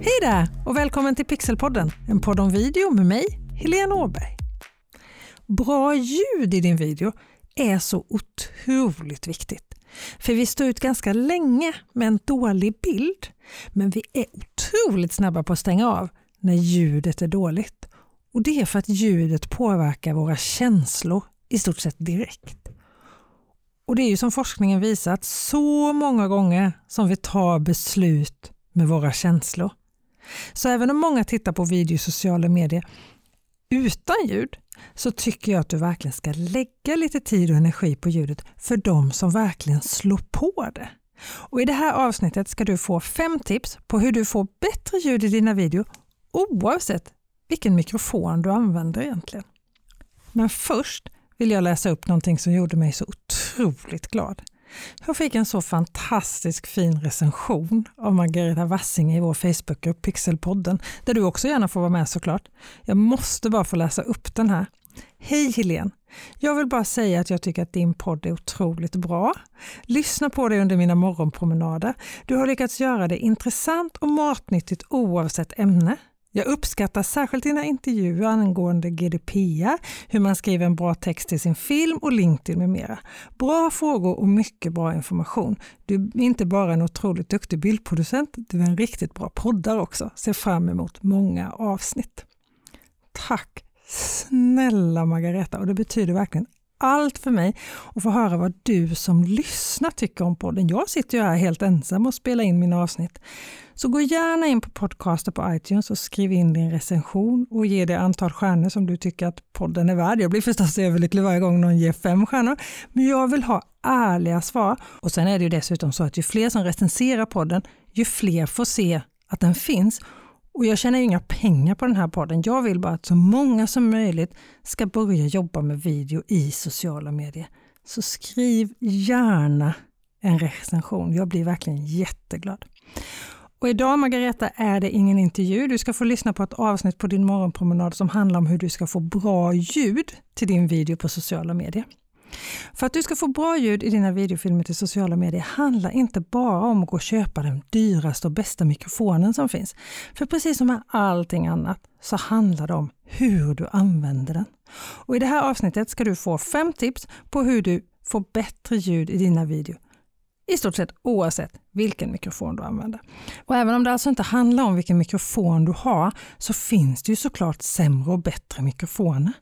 Hej där och välkommen till Pixelpodden, en podd om video med mig, Helena Åberg. Bra ljud i din video är så otroligt viktigt. För vi står ut ganska länge med en dålig bild, men vi är otroligt snabba på att stänga av när ljudet är dåligt. Och det är för att ljudet påverkar våra känslor i stort sett direkt. Och det är ju som forskningen visat så många gånger som vi tar beslut med våra känslor. Så även om många tittar på video i sociala medier utan ljud, så tycker jag att du verkligen ska lägga lite tid och energi på ljudet för de som verkligen slår på det. Och i det här avsnittet ska du få 5 tips på hur du får bättre ljud i dina video oavsett vilken mikrofon du använder egentligen. Men först vill jag läsa upp någonting som gjorde mig så otroligt glad. Jag fick en så fantastisk fin recension av Margareta Vassinge i vår Facebookgrupp Pixelpodden, där du också gärna får vara med såklart. Jag måste bara få läsa upp den här. Hej Helene, jag vill bara säga att jag tycker att din podd är otroligt bra. Lyssna på dig under mina morgonpromenader. Du har lyckats göra det intressant och matnyttigt oavsett ämne. Jag uppskattar särskilt dina intervjuer angående GDPR, hur man skriver en bra text till sin film och LinkedIn med mera. Bra frågor och mycket bra information. Du är inte bara en otroligt duktig bildproducent, du är en riktigt bra poddare också. Ser fram emot många avsnitt. Tack snälla Margareta, och det betyder verkligen allt för mig att få höra vad du som lyssnar tycker om podden. Jag sitter ju här helt ensam och spelar in mina avsnitt. Så gå gärna in på podcaster på iTunes och skriv in din recension och ge det antal stjärnor som du tycker att podden är värd. Jag blir förstås överlycklig varje gång någon ger 5 stjärnor, men jag vill ha ärliga svar. Och sen är det ju dessutom så att ju fler som recenserar podden, ju fler får se att den finns. Och jag tjänar ju inga pengar på den här podden. Jag vill bara att så många som möjligt ska börja jobba med video i sociala medier. Så skriv gärna en recension. Jag blir verkligen jätteglad. Och idag Margareta är det ingen intervju. Du ska få lyssna på ett avsnitt på din morgonpromenad som handlar om hur du ska få bra ljud till din video på sociala medier. För att du ska få bra ljud i dina videofilmer till sociala medier handlar inte bara om att gå och köpa den dyraste och bästa mikrofonen som finns. För precis som med allting annat så handlar det om hur du använder den. Och i det här avsnittet ska du få 5 tips på hur du får bättre ljud i dina videor. I stort sett oavsett vilken mikrofon du använder. Och även om det alltså inte handlar om vilken mikrofon du har, så finns det ju såklart sämre och bättre mikrofoner.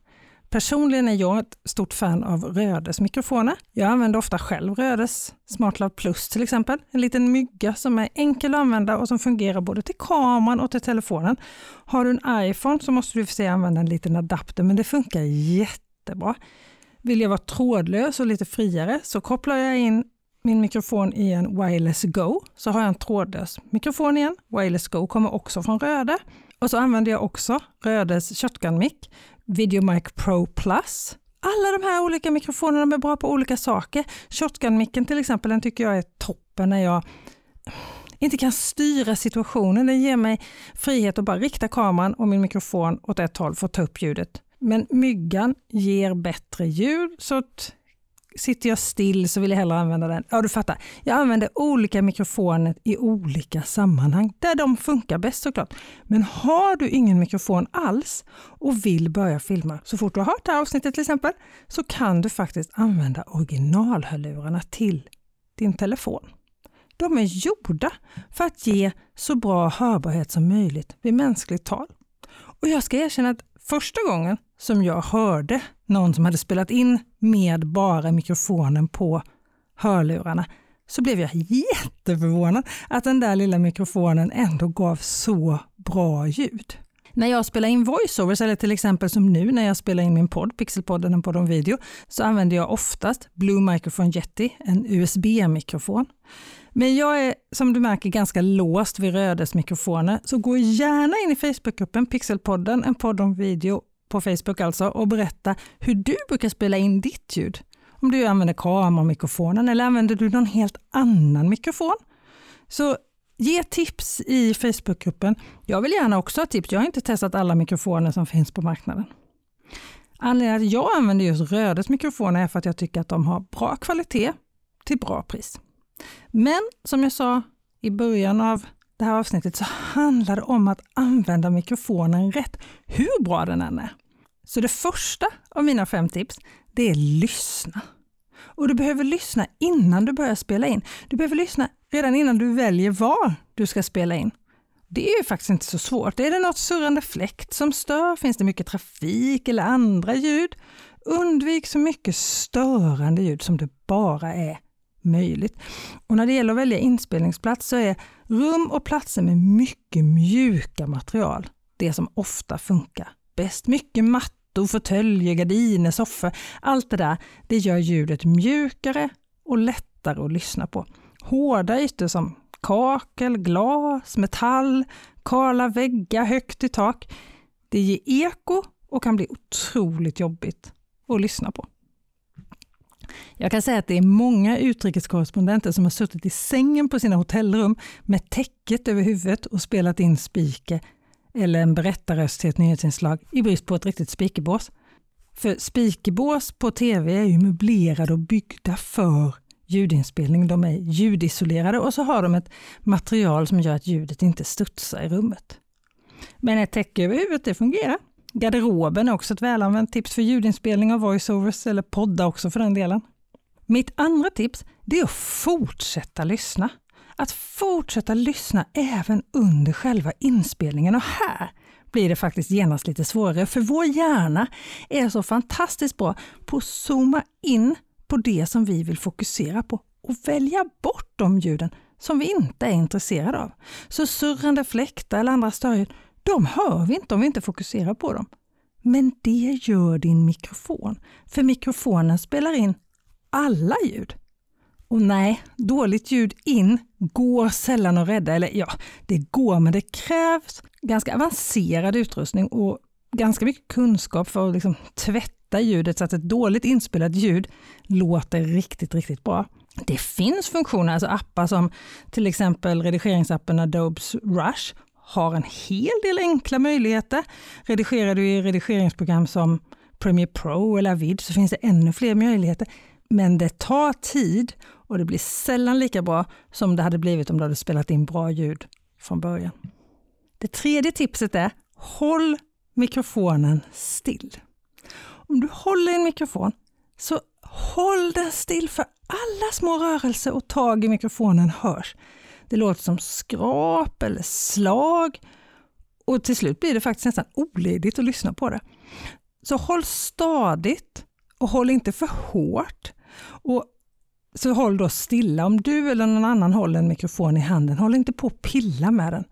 Personligen är jag ett stort fan av Rödes mikrofoner. Jag använder ofta själv Rödes SmartLav Plus till exempel. En liten mygga som är enkel att använda och som fungerar både till kameran och till telefonen. Har du en iPhone så måste du för sig använda en liten adapter, men det funkar jättebra. Vill jag vara trådlös och lite friare så kopplar jag in min mikrofon i en Wireless Go. Så har jag en trådlös mikrofon igen. Wireless Go kommer också från Röde. Och så använder jag också Rödes shotgun-mic, VideoMic Pro Plus. Alla de här olika mikrofonerna är bra på olika saker. Shotgun-micen till exempel, den tycker jag är toppen när jag inte kan styra situationen. Den ger mig frihet att bara rikta kameran och min mikrofon åt ett håll för att ta upp ljudet. Men myggan ger bättre ljud, så att sitter jag still så vill jag hellre använda den. Ja, du fattar. Jag använder olika mikrofoner i olika sammanhang där de funkar bäst såklart. Men har du ingen mikrofon alls och vill börja filma så fort du har hört det här avsnittet till exempel, så kan du faktiskt använda originalhörlurarna till din telefon. De är gjorda för att ge så bra hörbarhet som möjligt vid mänskligt tal. Och jag ska erkänna att första gången som jag hörde någon som hade spelat in med bara mikrofonen på hörlurarna, så blev jag jätteförvånad att den där lilla mikrofonen ändå gav så bra ljud. När jag spelar in voiceovers, eller till exempel som nu när jag spelar in min podd, Pixelpodden, en podd om video, så använder jag oftast Blue Microphone Yeti, en USB-mikrofon. Men jag är, som du märker, ganska låst vid Rödes mikrofoner, så gå gärna in i Facebookgruppen Pixelpodden, en podd om video på Facebook alltså, och berätta hur du brukar spela in ditt ljud. Om du använder kameramikrofonen eller använder du någon helt annan mikrofon. Så ge tips i Facebookgruppen. Jag vill gärna också ha tips. Jag har inte testat alla mikrofoner som finns på marknaden. Anledningen till att jag använder just Rödes mikrofoner är för att jag tycker att de har bra kvalitet till bra pris. Men som jag sa i början av det här avsnittet så handlar det om att använda mikrofonen rätt, hur bra den än är. Så det första av mina 5 tips, det är lyssna. Och du behöver lyssna innan du börjar spela in. Du behöver lyssna redan innan du väljer var du ska spela in. Det är ju faktiskt inte så svårt. Är det något surrande fläkt som stör? Finns det mycket trafik eller andra ljud? Undvik så mycket störande ljud som det bara är möjligt. Och när det gäller att välja inspelningsplats så är rum och platser med mycket mjuka material det som ofta funkar bäst. Mycket mattor, fåtöljer, gardiner, soffor. Allt det där, det gör ljudet mjukare och lättare att lyssna på. Hårda ytor som kakel, glas, metall, kala väggar, högt i tak. Det ger eko och kan bli otroligt jobbigt att lyssna på. Jag kan säga att det är många utrikeskorrespondenter som har suttit i sängen på sina hotellrum med täcket över huvudet och spelat in speaker eller en berättarröst till ett nyhetsinslag i brist på ett riktigt speakerbås. För speakerbås på tv är ju möblerade och byggda för ljudinspelning. De är ljudisolerade och så har de ett material som gör att ljudet inte studsar i rummet. Men ett täcke över huvudet, det fungerar. Garderoben är också ett välanvänt tips för ljudinspelning av voiceovers eller podda också för den delen. Mitt andra tips, det är att fortsätta lyssna. Att fortsätta lyssna även under själva inspelningen. Och här blir det faktiskt genast lite svårare, för vår hjärna är så fantastiskt bra på att zooma in på det som vi vill fokusera på och välja bort de ljuden som vi inte är intresserade av. Så surrande fläktar eller andra störljud, de hör vi inte om vi inte fokuserar på dem. Men det gör din mikrofon, för mikrofonen spelar in alla ljud. Och nej, dåligt ljud in går sällan att rädda. Eller ja, det går, men det krävs ganska avancerad utrustning och ganska mycket kunskap för att liksom tvätta ljudet så att ett dåligt inspelat ljud låter riktigt, riktigt bra. Det finns funktioner, alltså appar som till exempel redigeringsappen Adobe Rush har en hel del enkla möjligheter. Redigerar du i redigeringsprogram som Premiere Pro eller Avid så finns det ännu fler möjligheter. Men det tar tid och det blir sällan lika bra som det hade blivit om du hade spelat in bra ljud från början. Det tredje tipset är: håll mikrofonen still. Om du håller en mikrofon så håll den still, för alla små rörelser och tag i mikrofonen hörs. Det låter som skrap eller slag och till slut blir det faktiskt nästan olidligt att lyssna på det. Så håll stadigt och håll inte för hårt, och så håll då stilla. Om du eller någon annan håller en mikrofon i handen, håll inte på att pilla med den.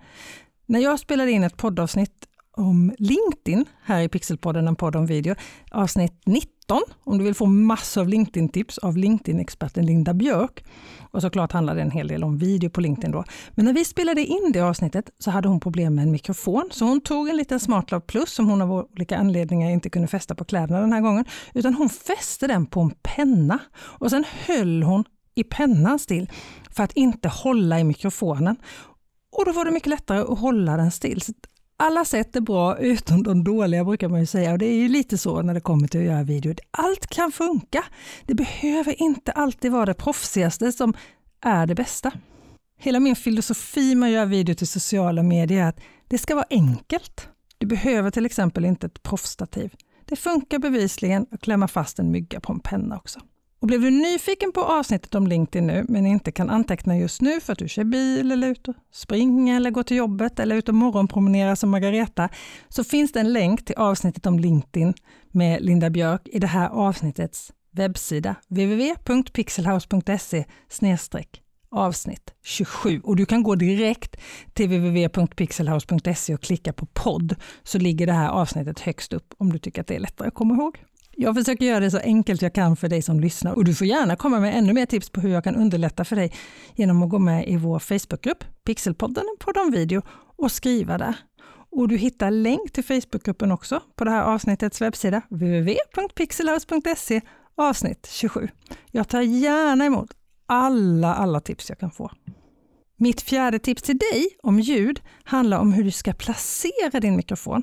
När jag spelade in ett poddavsnitt om LinkedIn här i Pixelpodden, en podd om video, avsnitt 19, om du vill få massor av LinkedIn-tips av LinkedIn-experten Linda Björk. Och såklart handlade det en hel del om video på LinkedIn då. Men när vi spelade in det avsnittet så hade hon problem med en mikrofon. Så hon tog en liten SmartLav Plus som hon av olika anledningar inte kunde fästa på kläderna den här gången. Utan hon fäste den på en penna och sen höll hon i pennan still för att inte hålla i mikrofonen. Och då var det mycket lättare att hålla den still. Alla sätt är bra utom de dåliga, brukar man ju säga. Och det är ju lite så när det kommer till att göra video. Allt kan funka. Det behöver inte alltid vara det proffsigaste som är det bästa. Hela min filosofi med att göra video till sociala medier är att det ska vara enkelt. Du behöver till exempel inte ett proffsstativ. Det funkar bevisligen att klämma fast en mygga på en penna också. Och blev du nyfiken på avsnittet om LinkedIn nu men inte kan anteckna just nu för att du kör bil eller ut och springer eller går till jobbet eller ut och morgonpromenerar som Margareta, så finns det en länk till avsnittet om LinkedIn med Linda Björk i det här avsnittets webbsida www.pixelhaus.se/avsnitt 27, och du kan gå direkt till www.pixelhaus.se och klicka på podd, så ligger det här avsnittet högst upp om du tycker att det är lättare att komma ihåg. Jag försöker göra det så enkelt jag kan för dig som lyssnar, och du får gärna komma med ännu mer tips på hur jag kan underlätta för dig genom att gå med i vår Facebookgrupp Pixelpodden på de video och skriva där. Och du hittar länk till Facebookgruppen också på det här avsnittets webbsida www.pixelhaus.se/avsnitt 27. Jag tar gärna emot alla tips jag kan få. Mitt fjärde tips till dig om ljud handlar om hur du ska placera din mikrofon.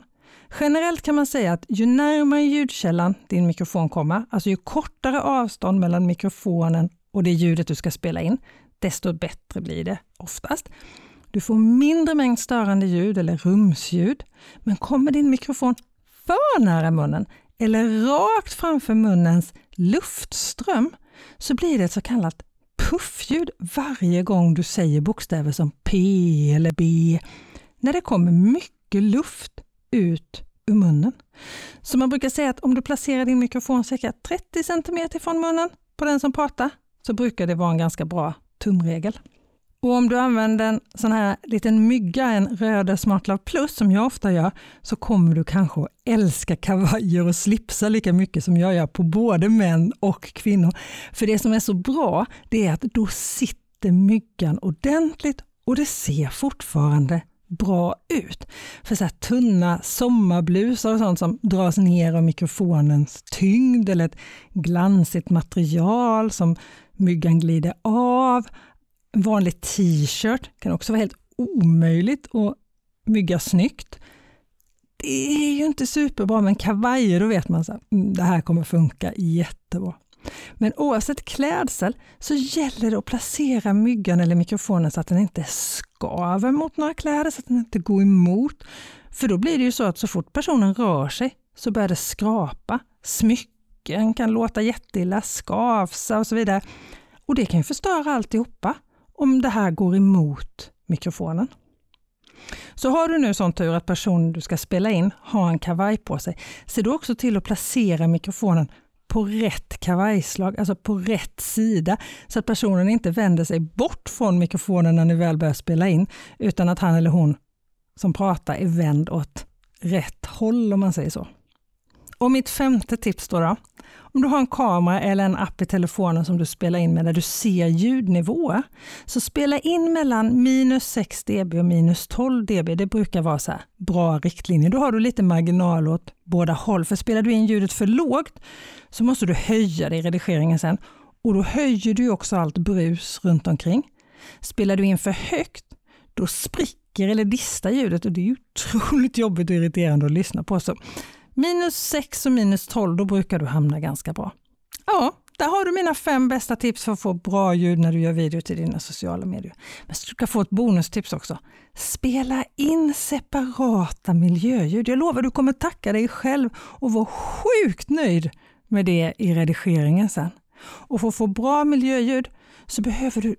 Generellt kan man säga att ju närmare ljudkällan din mikrofon kommer, alltså ju kortare avstånd mellan mikrofonen och det ljudet du ska spela in, desto bättre blir det oftast. Du får mindre mängd störande ljud eller rumsljud. Men kommer din mikrofon för nära munnen eller rakt framför munnens luftström så blir det ett så kallat puffljud varje gång du säger bokstäver som P eller B när det kommer mycket luft ut ur munnen. Så man brukar säga att om du placerar din mikrofon cirka 30 cm ifrån munnen på den som pratar så brukar det vara en ganska bra tumregel. Och om du använder en sån här liten mygga, en Röde SmartLav Plus som jag ofta gör, så kommer du kanske att älska kavajer och slipsar lika mycket som jag gör på både män och kvinnor. För det som är så bra, det är att då sitter myggan ordentligt och det ser fortfarande bra ut. För så här tunna sommarblusar och sånt som dras ner av mikrofonens tyngd eller ett glansigt material som myggan glider av. En vanlig t-shirt kan också vara helt omöjligt att mygga snyggt. Det är ju inte superbra, men kavajer, då vet man så här, det här kommer funka jättebra. Men oavsett klädsel så gäller det att placera myggan eller mikrofonen så att den inte skaver mot några kläder, så att den inte går emot. För då blir det ju så att så fort personen rör sig så börjar det skrapa. Smycken kan låta jätteilla, skavsa och så vidare. Och det kan ju förstöra alltihopa om det här går emot mikrofonen. Så har du nu sån tur att personen du ska spela in har en kavaj på sig, se då också till att placera mikrofonen på rätt kavajslag, alltså på rätt sida, så att personen inte vänder sig bort från mikrofonen när ni väl börjar spela in, utan att han eller hon som pratar är vänd åt rätt håll, om man säger så. Och mitt femte tips då, om du har en kamera eller en app i telefonen som du spelar in med där du ser ljudnivåer, så spela in mellan minus 6 dB och minus 12 dB. Det brukar vara så här bra riktlinjer. Då har du lite marginal åt båda håll. För spelar du in ljudet för lågt så måste du höja det i redigeringen sen. Och då höjer du också allt brus runt omkring. Spelar du in för högt, då spricker eller distar ljudet. Och det är ju otroligt jobbigt och irriterande att lyssna på. Så minus 6 och minus 12, då brukar du hamna ganska bra. Ja, där har du mina 5 bästa tips för att få bra ljud när du gör video till dina sociala medier. Men du ska få ett bonustips också. Spela in separata miljöljud. Jag lovar, du kommer tacka dig själv och vara sjukt nöjd med det i redigeringen sen. Och för att få bra miljöljud så behöver du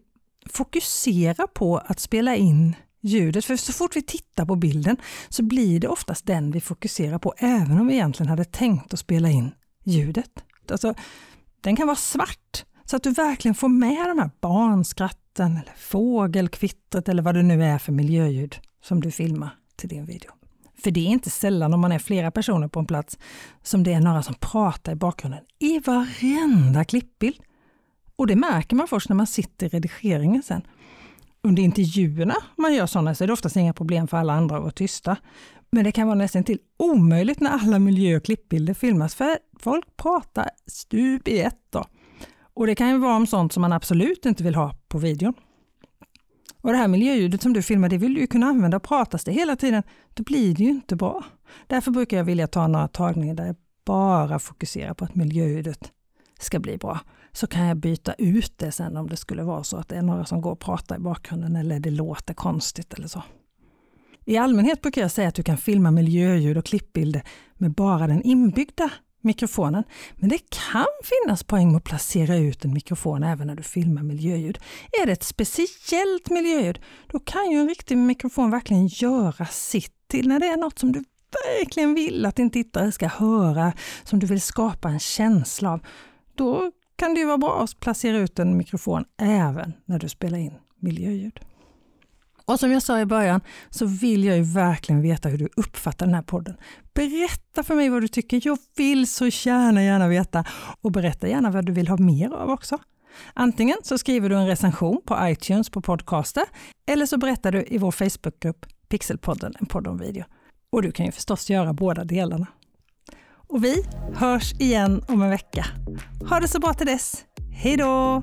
fokusera på att spela in ljudet, för så fort vi tittar på bilden så blir det oftast den vi fokuserar på, även om vi egentligen hade tänkt att spela in ljudet. Alltså, den kan vara svart så att du verkligen får med de här barnskratten eller fågelkvittret eller vad det nu är för miljöljud som du filmar till din video. För det är inte sällan, om man är flera personer på en plats, som det är några som pratar i bakgrunden i varenda klippbild. Och det märker man först när man sitter i redigeringen sen. Under intervjuerna man gör sådana så är det oftast inga problem för alla andra att vara tysta. Men det kan vara nästan till omöjligt när alla miljö- och klippbilder filmas, för folk pratar stup i ett då. Och det kan ju vara om sånt som man absolut inte vill ha på videon. Och det här miljöljudet som du filmar, det vill du ju kunna använda och pratas det hela tiden. Då blir det ju inte bra. Därför brukar jag vilja ta några tagningar där jag bara fokuserar på att miljöljudet ska bli bra. Så kan jag byta ut det sen om det skulle vara så att det är några som går och pratar i bakgrunden eller det låter konstigt eller så. I allmänhet brukar jag säga att du kan filma miljöljud och klippbilder med bara den inbyggda mikrofonen. Men det kan finnas poäng med att placera ut en mikrofon även när du filmar miljöljud. Är det ett speciellt miljöljud, då kan ju en riktig mikrofon verkligen göra sitt till när det är något som du verkligen vill att din tittare ska höra, som du vill skapa en känsla av. Då kan det ju vara bra att placera ut en mikrofon även när du spelar in miljöljud. Och som jag sa i början så vill jag ju verkligen veta hur du uppfattar den här podden. Berätta för mig vad du tycker. Jag vill så gärna veta. Och berätta gärna vad du vill ha mer av också. Antingen så skriver du en recension på iTunes på podcaster, eller så berättar du i vår Facebookgrupp Pixelpodden, en podd om video. Och du kan ju förstås göra båda delarna. Och vi hörs igen om en vecka. Ha det så bra till dess. Hej då!